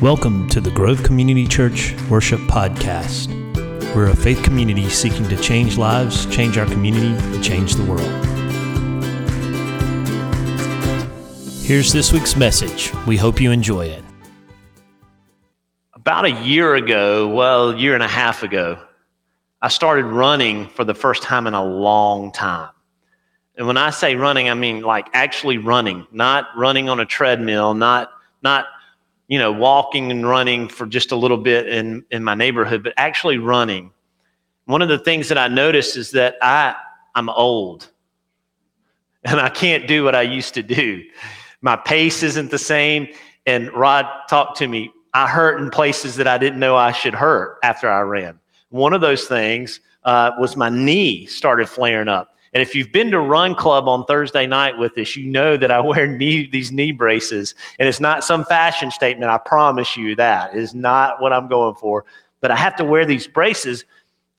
Welcome to the Grove Community Church Worship Podcast. We're a faith community seeking to change lives, change our community, and change the world. Here's this week's message. We hope you enjoy it. About a year ago, year and a half ago, I started running for the first time in a long time. And when I say running, I mean like actually running, not running on a treadmill, not walking and running for just a little bit in my neighborhood, but actually running. One of the things that I noticed is that I'm old and I can't do what I used to do. My pace isn't the same. And Rod talked to me. I hurt in places that I didn't know I should hurt after I ran. One of those things was my knee started flaring up. And if you've been to Run Club on Thursday night with us, you know that I wear these knee braces. And it's not some fashion statement, I promise you that. It is not what I'm going for. But I have to wear these braces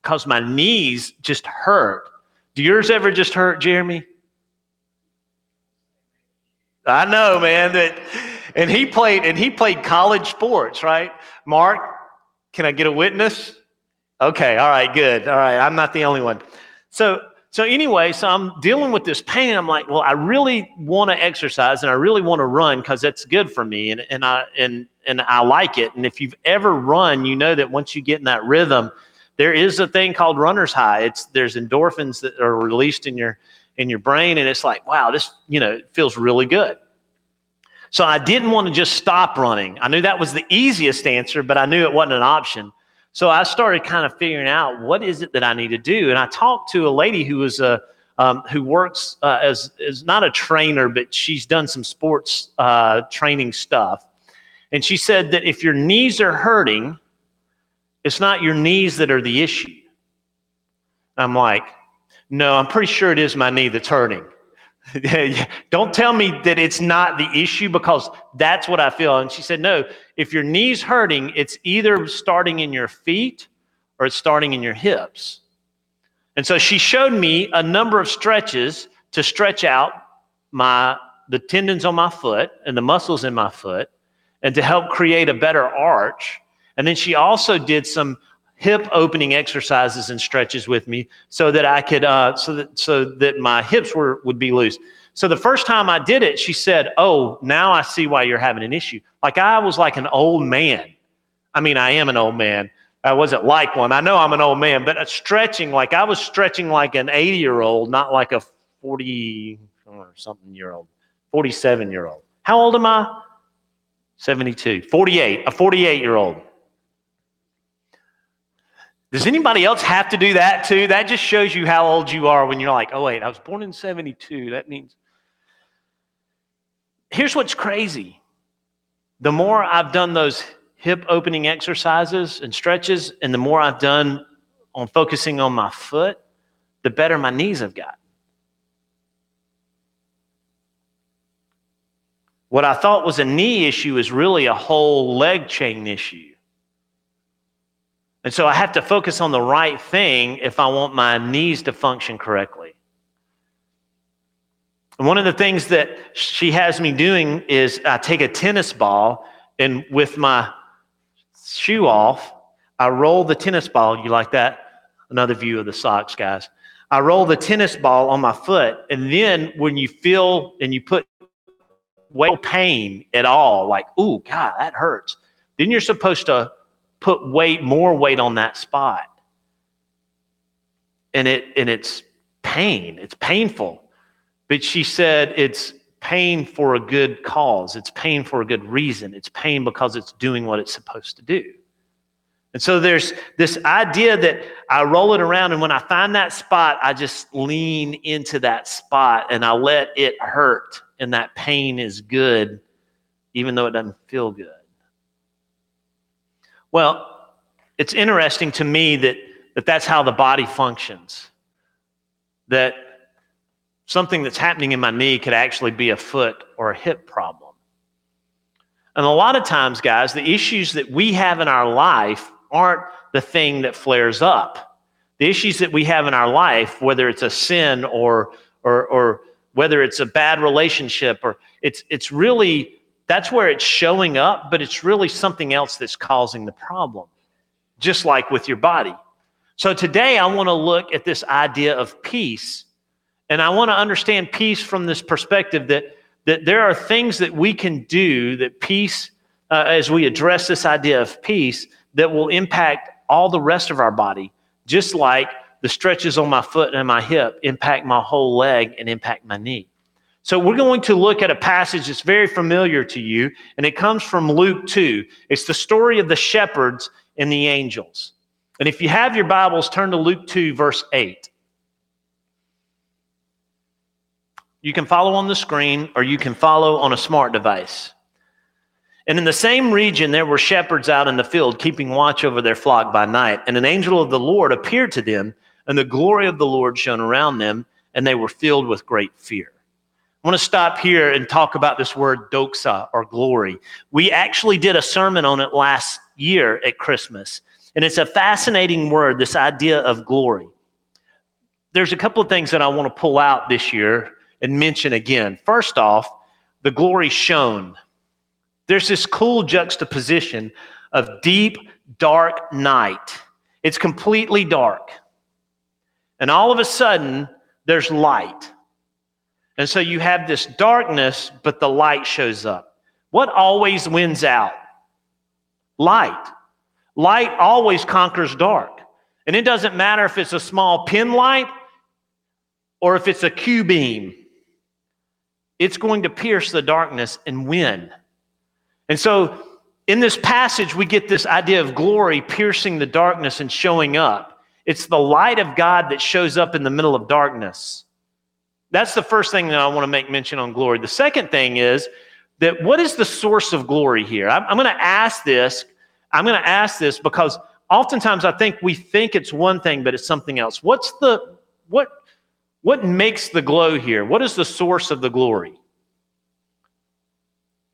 because my knees just hurt. Do yours ever just hurt, Jeremy? I know, man. And he played college sports, right? Mark, can I get a witness? Okay, all right, good. All right, I'm not the only one. So I'm dealing with this pain. I'm like, I really want to exercise and I really want to run because that's good for me and I like it. And if you've ever run, you know that once you get in that rhythm, there is a thing called runner's high. There's endorphins that are released in your brain, and it's like, wow, this it feels really good. So I didn't want to just stop running. I knew that was the easiest answer, but I knew it wasn't an option. So I started kind of figuring out what is it that I need to do, and I talked to a lady who was who works as not a trainer, but she's done some sports training stuff, and she said that if your knees are hurting, it's not your knees that are the issue. I'm like, no, I'm pretty sure it is my knee that's hurting. Don't tell me that it's not the issue because that's what I feel. And she said, no, if your knee's hurting, it's either starting in your feet or it's starting in your hips. And so she showed me a number of stretches to stretch out the tendons on my foot and the muscles in my foot and to help create a better arch. And then she also did some hip opening exercises and stretches with me so that I could, so that my hips would be loose. So the first time I did it, she said, oh, now I see why you're having an issue. Like I was like an old man. I mean, I am an old man. I wasn't like one. I know I'm an old man, but stretching, like I was stretching like an 80-year-old, not like a 40 or something year old, 47-year-old. How old am I? 72, 48, a 48-year-old. Does anybody else have to do that too? That just shows you how old you are when you're like, oh wait, I was born in 72. That means, here's what's crazy. The more I've done those hip opening exercises and stretches, and the more I've done on focusing on my foot, the better my knees have got. What I thought was a knee issue is really a whole leg chain issue. And so I have to focus on the right thing if I want my knees to function correctly. And one of the things that she has me doing is I take a tennis ball and with my shoe off, I roll the tennis ball. You like that? Another view of the socks, guys. I roll the tennis ball on my foot. And then when you feel and you put no pain at all, like, ooh, God, that hurts. Then you're supposed to put more weight on that spot. And it's pain. It's painful. But she said it's pain for a good cause. It's pain for a good reason. It's pain because it's doing what it's supposed to do. And so there's this idea that I roll it around, and when I find that spot, I just lean into that spot and I let it hurt. And that pain is good, even though it doesn't feel good. Well, it's interesting to me that that's how the body functions, that something that's happening in my knee could actually be a foot or a hip problem. And a lot of times, guys, the issues that we have in our life aren't the thing that flares up. The issues that we have in our life, whether it's a sin or whether it's a bad relationship, or it's really that's where it's showing up, but it's really something else that's causing the problem, just like with your body. So today I want to look at this idea of peace, and I want to understand peace from this perspective that there are things that we can do that peace, as we address this idea of peace, that will impact all the rest of our body, just like the stretches on my foot and my hip impact my whole leg and impact my knee. So we're going to look at a passage that's very familiar to you, and it comes from Luke 2. It's the story of the shepherds and the angels. And if you have your Bibles, turn to Luke 2, verse 8. You can follow on the screen, or you can follow on a smart device. And in the same region, there were shepherds out in the field, keeping watch over their flock by night. And an angel of the Lord appeared to them, and the glory of the Lord shone around them, and they were filled with great fear. I want to stop here and talk about this word doxa, or glory. We actually did a sermon on it last year at Christmas, and it's a fascinating word, this idea of glory. There's a couple of things that I want to pull out this year and mention again. First off, the glory shone. There's this cool juxtaposition of deep, dark night. It's completely dark. And all of a sudden, there's light. And so you have this darkness, but the light shows up. What always wins out? Light. Light always conquers dark. And it doesn't matter if it's a small pin light or if it's a Q-beam. It's going to pierce the darkness and win. And so in this passage, we get this idea of glory piercing the darkness and showing up. It's the light of God that shows up in the middle of darkness. That's the first thing that I want to make mention on glory. The second thing is that what is the source of glory here? I'm going to ask this. I'm going to ask this because oftentimes I think we think it's one thing, but it's something else. What makes the glow here? What is the source of the glory?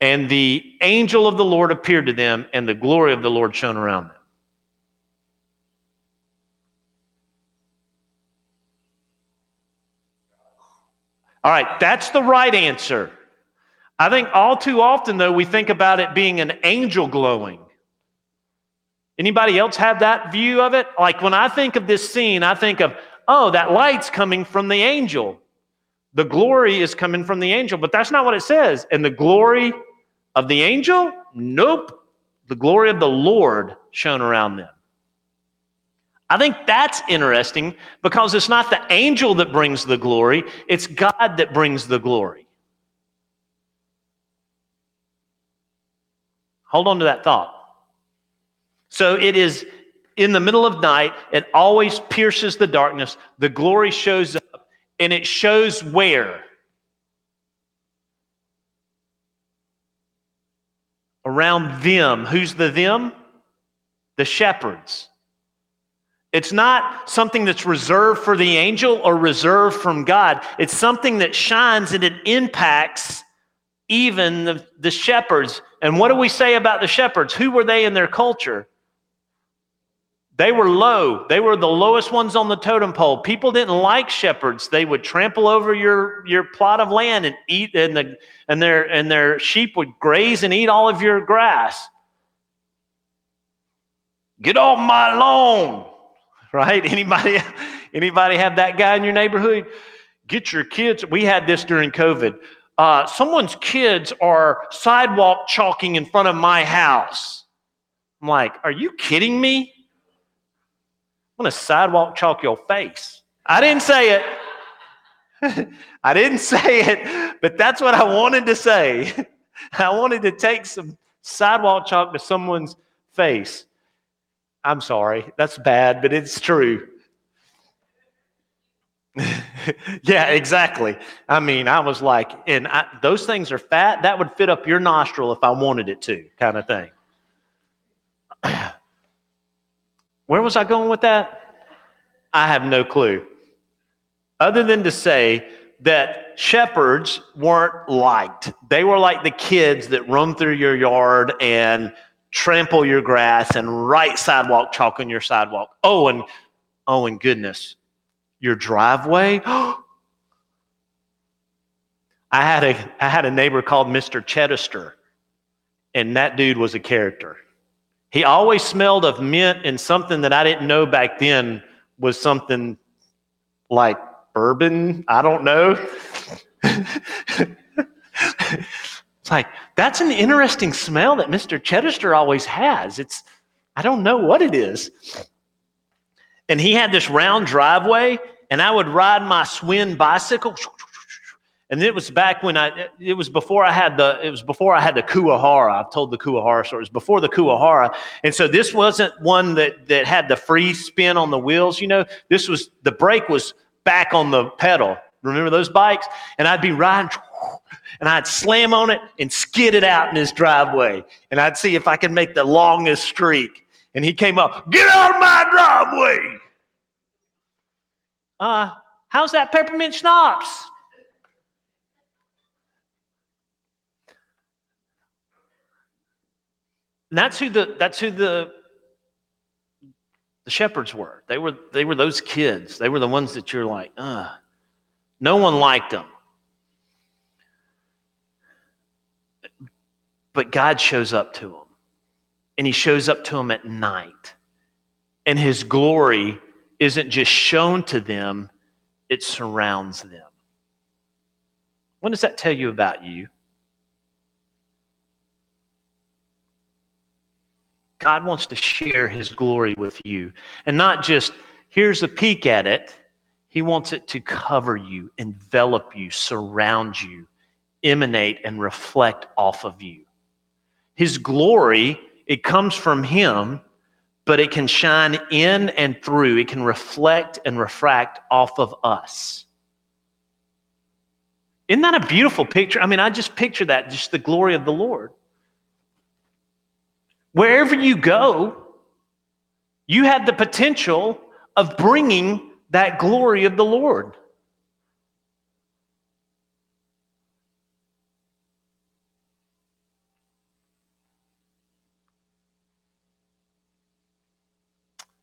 And the angel of the Lord appeared to them, and the glory of the Lord shone around them. All right, that's the right answer. I think all too often, though, we think about it being an angel glowing. Anybody else have that view of it? Like when I think of this scene, I think of, oh, that light's coming from the angel. The glory is coming from the angel, but that's not what it says. And the glory of the angel? Nope. The glory of the Lord shone around them. I think that's interesting because it's not the angel that brings the glory. It's God that brings the glory. Hold on to that thought. So it is in the middle of night. It always pierces the darkness. The glory shows up, and it shows where? Around them. Who's the them? The shepherds. It's not something that's reserved for the angel or reserved from God. It's something that shines and it impacts even the shepherds. And what do we say about the shepherds? Who were they in their culture? They were low. They were the lowest ones on the totem pole. People didn't like shepherds. They would trample over your plot of land and eat, and their sheep would graze and eat all of your grass. Get off my lawn. Right? Anybody have that guy in your neighborhood? Get your kids. We had this during COVID. Someone's kids are sidewalk chalking in front of my house. I'm like, are you kidding me? I'm going to sidewalk chalk your face. I didn't say it. I didn't say it, but that's what I wanted to say. I wanted to take some sidewalk chalk to someone's face. I'm sorry, that's bad, but it's true. Yeah, exactly. I mean, I was like, those things are fat. That would fit up your nostril if I wanted it to, kind of thing. Where was I going with that? I have no clue. Other than to say that shepherds weren't liked. They were like the kids that roam through your yard and trample your grass and write sidewalk chalk on your sidewalk. Oh, and goodness, your driveway. I had a neighbor called Mr. Chedester, and that dude was a character. He always smelled of mint and something that I didn't know back then was something like bourbon. I don't know. It's like, that's an interesting smell that Mr. Chedester always has. I don't know what it is. And he had this round driveway, and I would ride my Swin bicycle. And it was back when it was before I had the Kuwahara. I've told the Kuwahara story. It was before the Kuwahara. And so this wasn't one that had the free spin on the wheels, you know. This was, the brake was back on the pedal. Remember those bikes? And I'd be riding, and I'd slam on it and skid it out in his driveway. And I'd see if I could make the longest streak. And he came up, "Get out of my driveway." How's that peppermint schnapps? And that's who the shepherds were. They were those kids. They were the ones that you're like, no one liked them. But God shows up to them. And he shows up to them at night. And his glory isn't just shown to them, it surrounds them. What does that tell you about you? God wants to share his glory with you. And not just, here's a peek at it. He wants it to cover you, envelop you, surround you, emanate and reflect off of you. His glory, it comes from him, but it can shine in and through. It can reflect and refract off of us. Isn't that a beautiful picture? I mean, I just picture that, just the glory of the Lord. Wherever you go, you have the potential of bringing that glory of the Lord.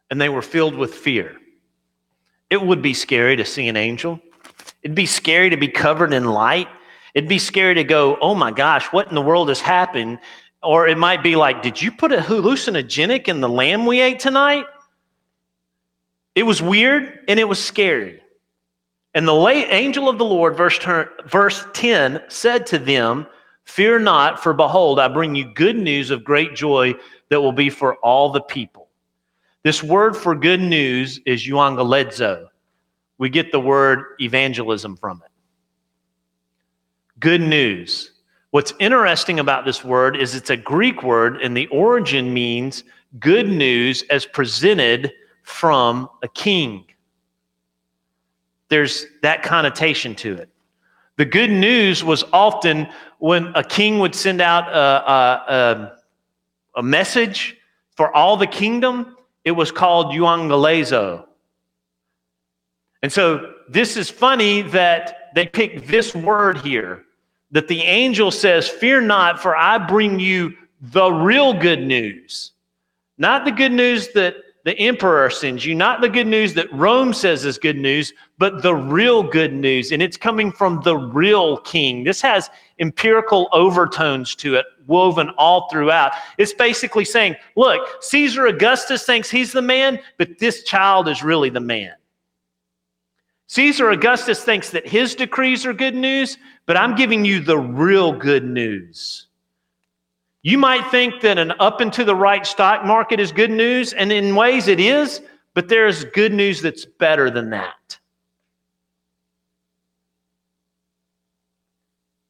And they were filled with fear. It would be scary to see an angel. It'd be scary to be covered in light. It'd be scary to go, oh my gosh, what in the world has happened? Or it might be like, did you put a hallucinogenic in the lamb we ate tonight? It was weird and it was scary. And the angel of the Lord, verse 10, said to them, "Fear not, for behold, I bring you good news of great joy that will be for all the people." This word for good news is euangelizo. We get the word evangelism from it. Good news. What's interesting about this word is it's a Greek word, and the origin means good news as presented from a king. There's that connotation to it. The good news was often when a king would send out a message for all the kingdom, it was called euangelizo. And so this is funny that they picked this word here, that the angel says, "Fear not, for I bring you the real good news." Not the good news that the emperor sends you, not the good news that Rome says is good news, but the real good news. And it's coming from the real king. This has empirical overtones to it, woven all throughout. It's basically saying, look, Caesar Augustus thinks he's the man, but this child is really the man. Caesar Augustus thinks that his decrees are good news, but I'm giving you the real good news. You might think that an up and to the right stock market is good news, and in ways it is, but there is good news that's better than that.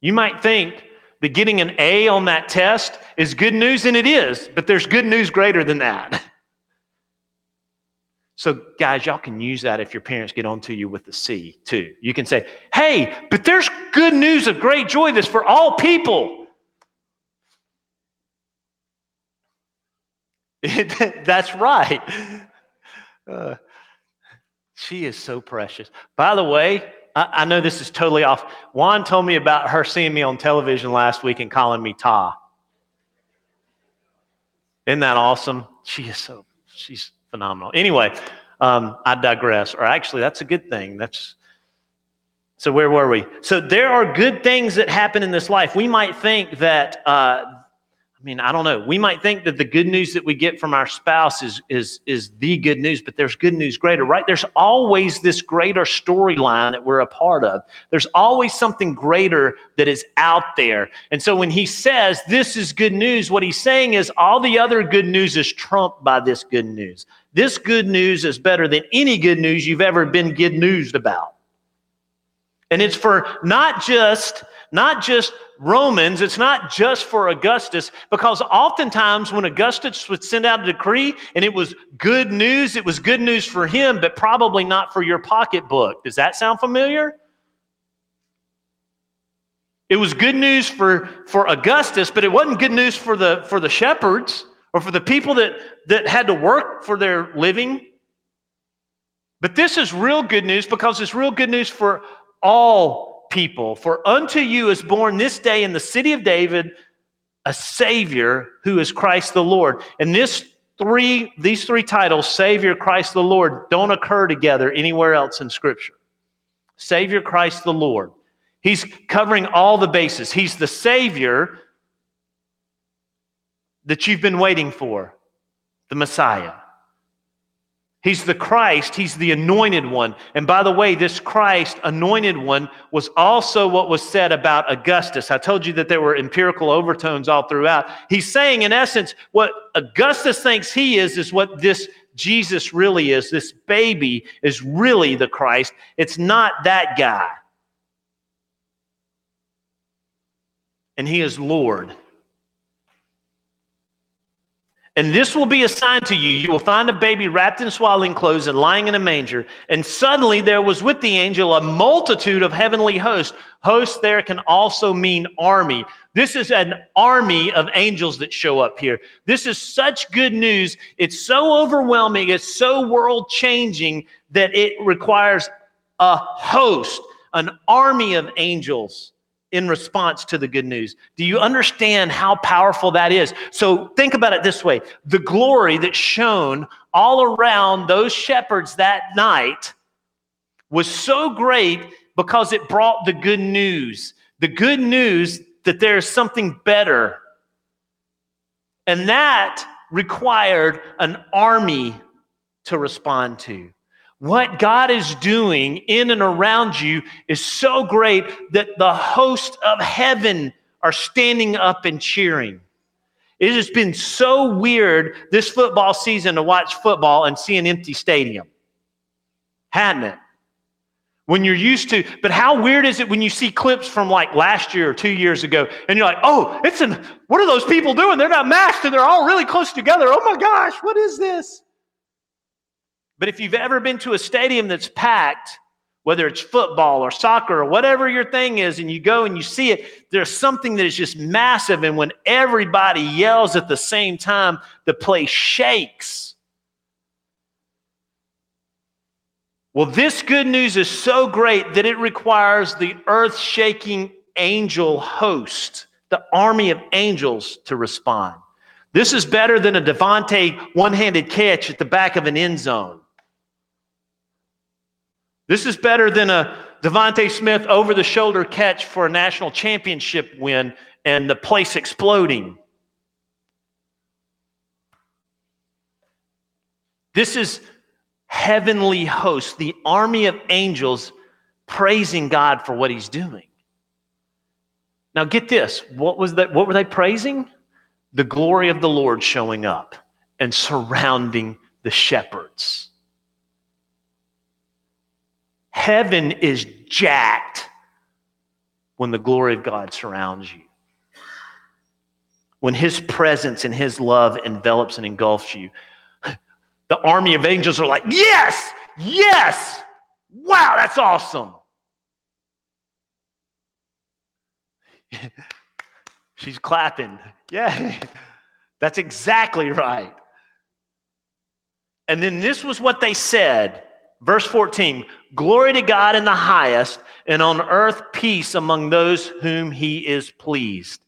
You might think that getting an A on that test is good news, and it is, but there's good news greater than that. So guys, y'all can use that if your parents get onto you with the C too. You can say, hey, but there's good news of great joy that's for all people. That's right. She is so precious. By the way, I know this is totally off. Juan told me about her seeing me on television last week and calling me Ta. Isn't that awesome? She's phenomenal. Anyway, I digress. Or actually, that's a good thing. So where were we? So there are good things that happen in this life. We might think that, mean, I don't know. We might think that the good news that we get from our spouse is the good news, but there's good news greater, right? There's always this greater storyline that we're a part of. There's always something greater that is out there. And so when he says this is good news, what he's saying is all the other good news is trumped by this good news. This good news is better than any good news you've ever been good newsed about. And it's for not just Romans, it's not just for Augustus, because oftentimes when Augustus would send out a decree and it was good news for him, but probably not for your pocketbook. Does that sound familiar? It was good news for Augustus, but it wasn't good news for the shepherds or for the people that had to work for their living. But this is real good news, because it's real good news for all people. For unto you is born this day in the city of David a Savior, who is Christ the Lord. And these three titles, Savior, Christ the Lord, don't occur together anywhere else in Scripture. Savior, Christ the Lord. He's covering all the bases. He's the Savior that you've been waiting for, the Messiah. He's the Christ. He's the anointed one. And by the way, this Christ, anointed one, was also what was said about Augustus. I told you that there were empirical overtones all throughout. He's saying, in essence, what Augustus thinks he is what this Jesus really is. This baby is really the Christ. It's not that guy. And he is Lord. And this will be a sign to you. You will find a baby wrapped in swaddling clothes and lying in a manger. And suddenly there was with the angel a multitude of heavenly hosts. Hosts there can also mean army. This is an army of angels that show up here. This is such good news. It's so overwhelming. It's so world-changing that it requires a host, an army of angels, in response to the good news. Do you understand how powerful that is? So think about it this way. The glory that shone all around those shepherds that night was so great because it brought the good news. The good news that there is something better. And that required an army to respond to. What God is doing in and around you is so great that the host of heaven are standing up and cheering. It has been so weird this football season to watch football and see an empty stadium, hadn't it? When you're used to, but how weird is it when you see clips from like last year or 2 years ago, and you're like, oh, what are those people doing? They're not masked and they're all really close together. Oh my gosh, what is this? But if you've ever been to a stadium that's packed, whether it's football or soccer or whatever your thing is, and you go and you see it, there's something that is just massive. And when everybody yells at the same time, the place shakes. Well, this good news is so great that it requires the earth-shaking angel host, the army of angels, to respond. This is better than a Devontae one-handed catch at the back of an end zone. This is better than a Devontae Smith over-the-shoulder catch for a national championship win and the place exploding. This is heavenly hosts, the army of angels praising God for what he's doing. Now get this, what were they praising? The glory of the Lord showing up and surrounding the shepherds. Heaven is jacked when the glory of God surrounds you, when his presence and his love envelops and engulfs you. The army of angels are like, yes, yes, wow, that's awesome. She's clapping. Yeah, that's exactly right. And then this was what they said. Verse 14, glory to God in the highest, and on earth peace among those whom he is pleased.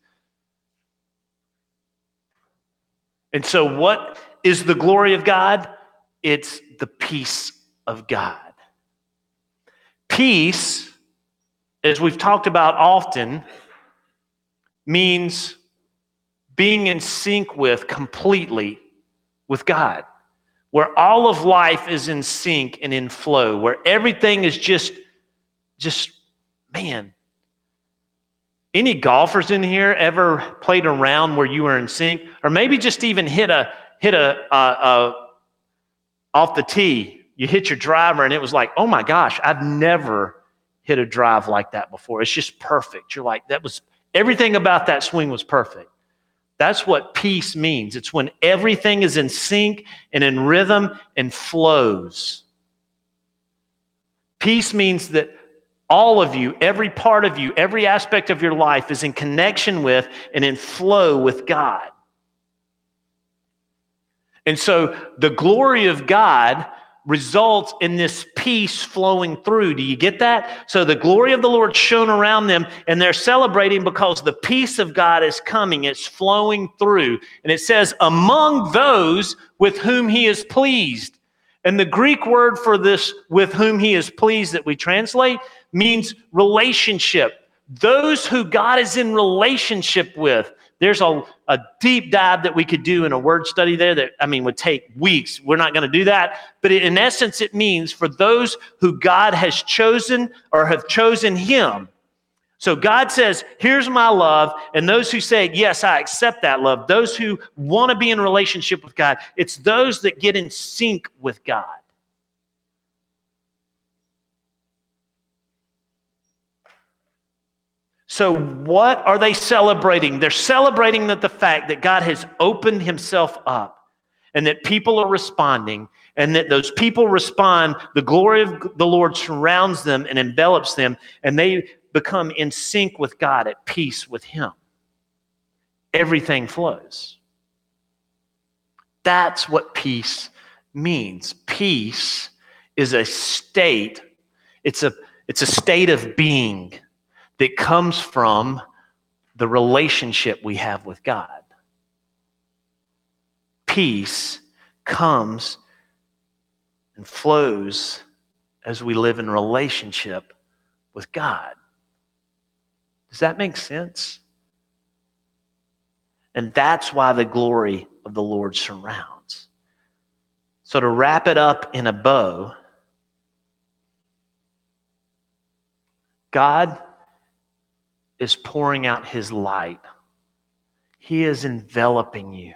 And so what is the glory of God? It's the peace of God. Peace, as we've talked about often, means being in sync with completely with God, where all of life is in sync and in flow, where everything is just man. Any golfers in here ever played a round where you were in sync, or maybe just even hit a off the tee? You hit your driver, and it was like, oh my gosh, I've never hit a drive like that before. It's just perfect. You're like, that was everything about that swing was perfect. That's what peace means. It's when everything is in sync and in rhythm and flows. Peace means that all of you, every part of you, every aspect of your life is in connection with and in flow with God. And so the glory of God results in this peace flowing through. Do you get that? So the glory of the Lord shone around them, and they're celebrating because the peace of God is coming. It's flowing through. And it says, among those with whom he is pleased. And the Greek word for this, with whom he is pleased, that we translate, means relationship. Those who God is in relationship with. There's a deep dive that we could do in a word study there that, I mean, would take weeks. We're not going to do that. But in essence, it means for those who God has chosen or have chosen him. So God says, here's my love. And those who say, yes, I accept that love, those who want to be in relationship with God, it's those that get in sync with God. So what are they celebrating? They're celebrating that the fact that God has opened himself up and that people are responding, and that those people respond, the glory of the Lord surrounds them and envelops them, and they become in sync with God, at peace with him. Everything flows. That's what peace means. Peace is a state. It's a state of being that comes from the relationship we have with God. Peace comes and flows as we live in relationship with God. Does that make sense? And that's why the glory of the Lord surrounds. So to wrap it up in a bow, God is pouring out his light. He is enveloping you.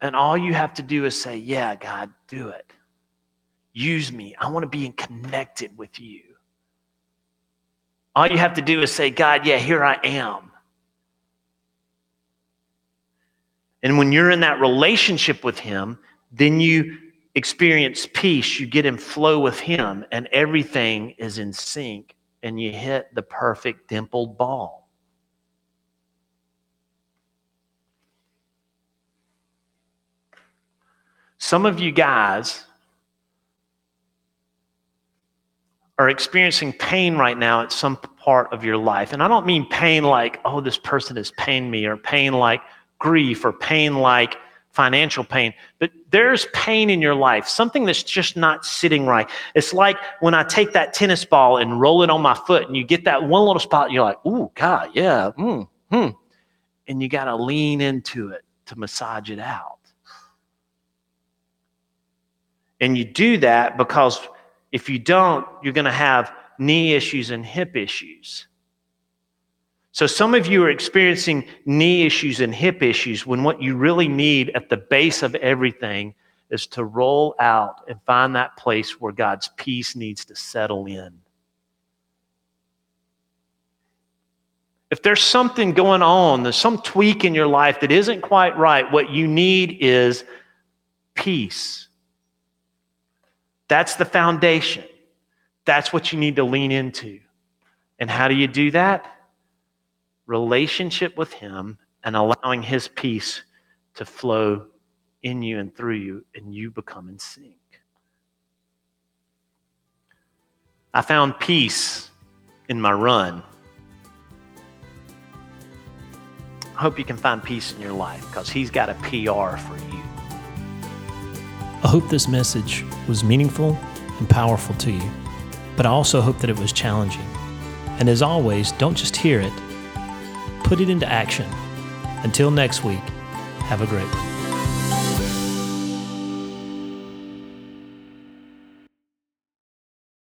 And all you have to do is say, yeah, God, do it. Use me. I want to be connected with you. All you have to do is say, God, yeah, here I am. And when you're in that relationship with him, then you experience peace. You get in flow with him, and everything is in sync, and you hit the perfect dimpled ball. Some of you guys are experiencing pain right now at some part of your life. And I don't mean pain like, oh, this person has pained me, or pain like grief, or pain like financial pain. But there's pain in your life, something that's just not sitting right. It's like when I take that tennis ball and roll it on my foot, and you get that one little spot, and you're like, ooh, God, yeah, and you got to lean into it to massage it out. And you do that because if you don't, you're going to have knee issues and hip issues. So some of you are experiencing knee issues and hip issues when what you really need at the base of everything is to roll out and find that place where God's peace needs to settle in. If there's something going on, there's some tweak in your life that isn't quite right, what you need is peace. That's the foundation. That's what you need to lean into. And how do you do that? Relationship with him and allowing his peace to flow in you and through you, and you become in sync. I found peace in my run. I hope you can find peace in your life, because he's got a PR for you. I hope this message was meaningful and powerful to you, but I also hope that it was challenging. And as always, don't just hear it, put it into action. Until next week, have a great one.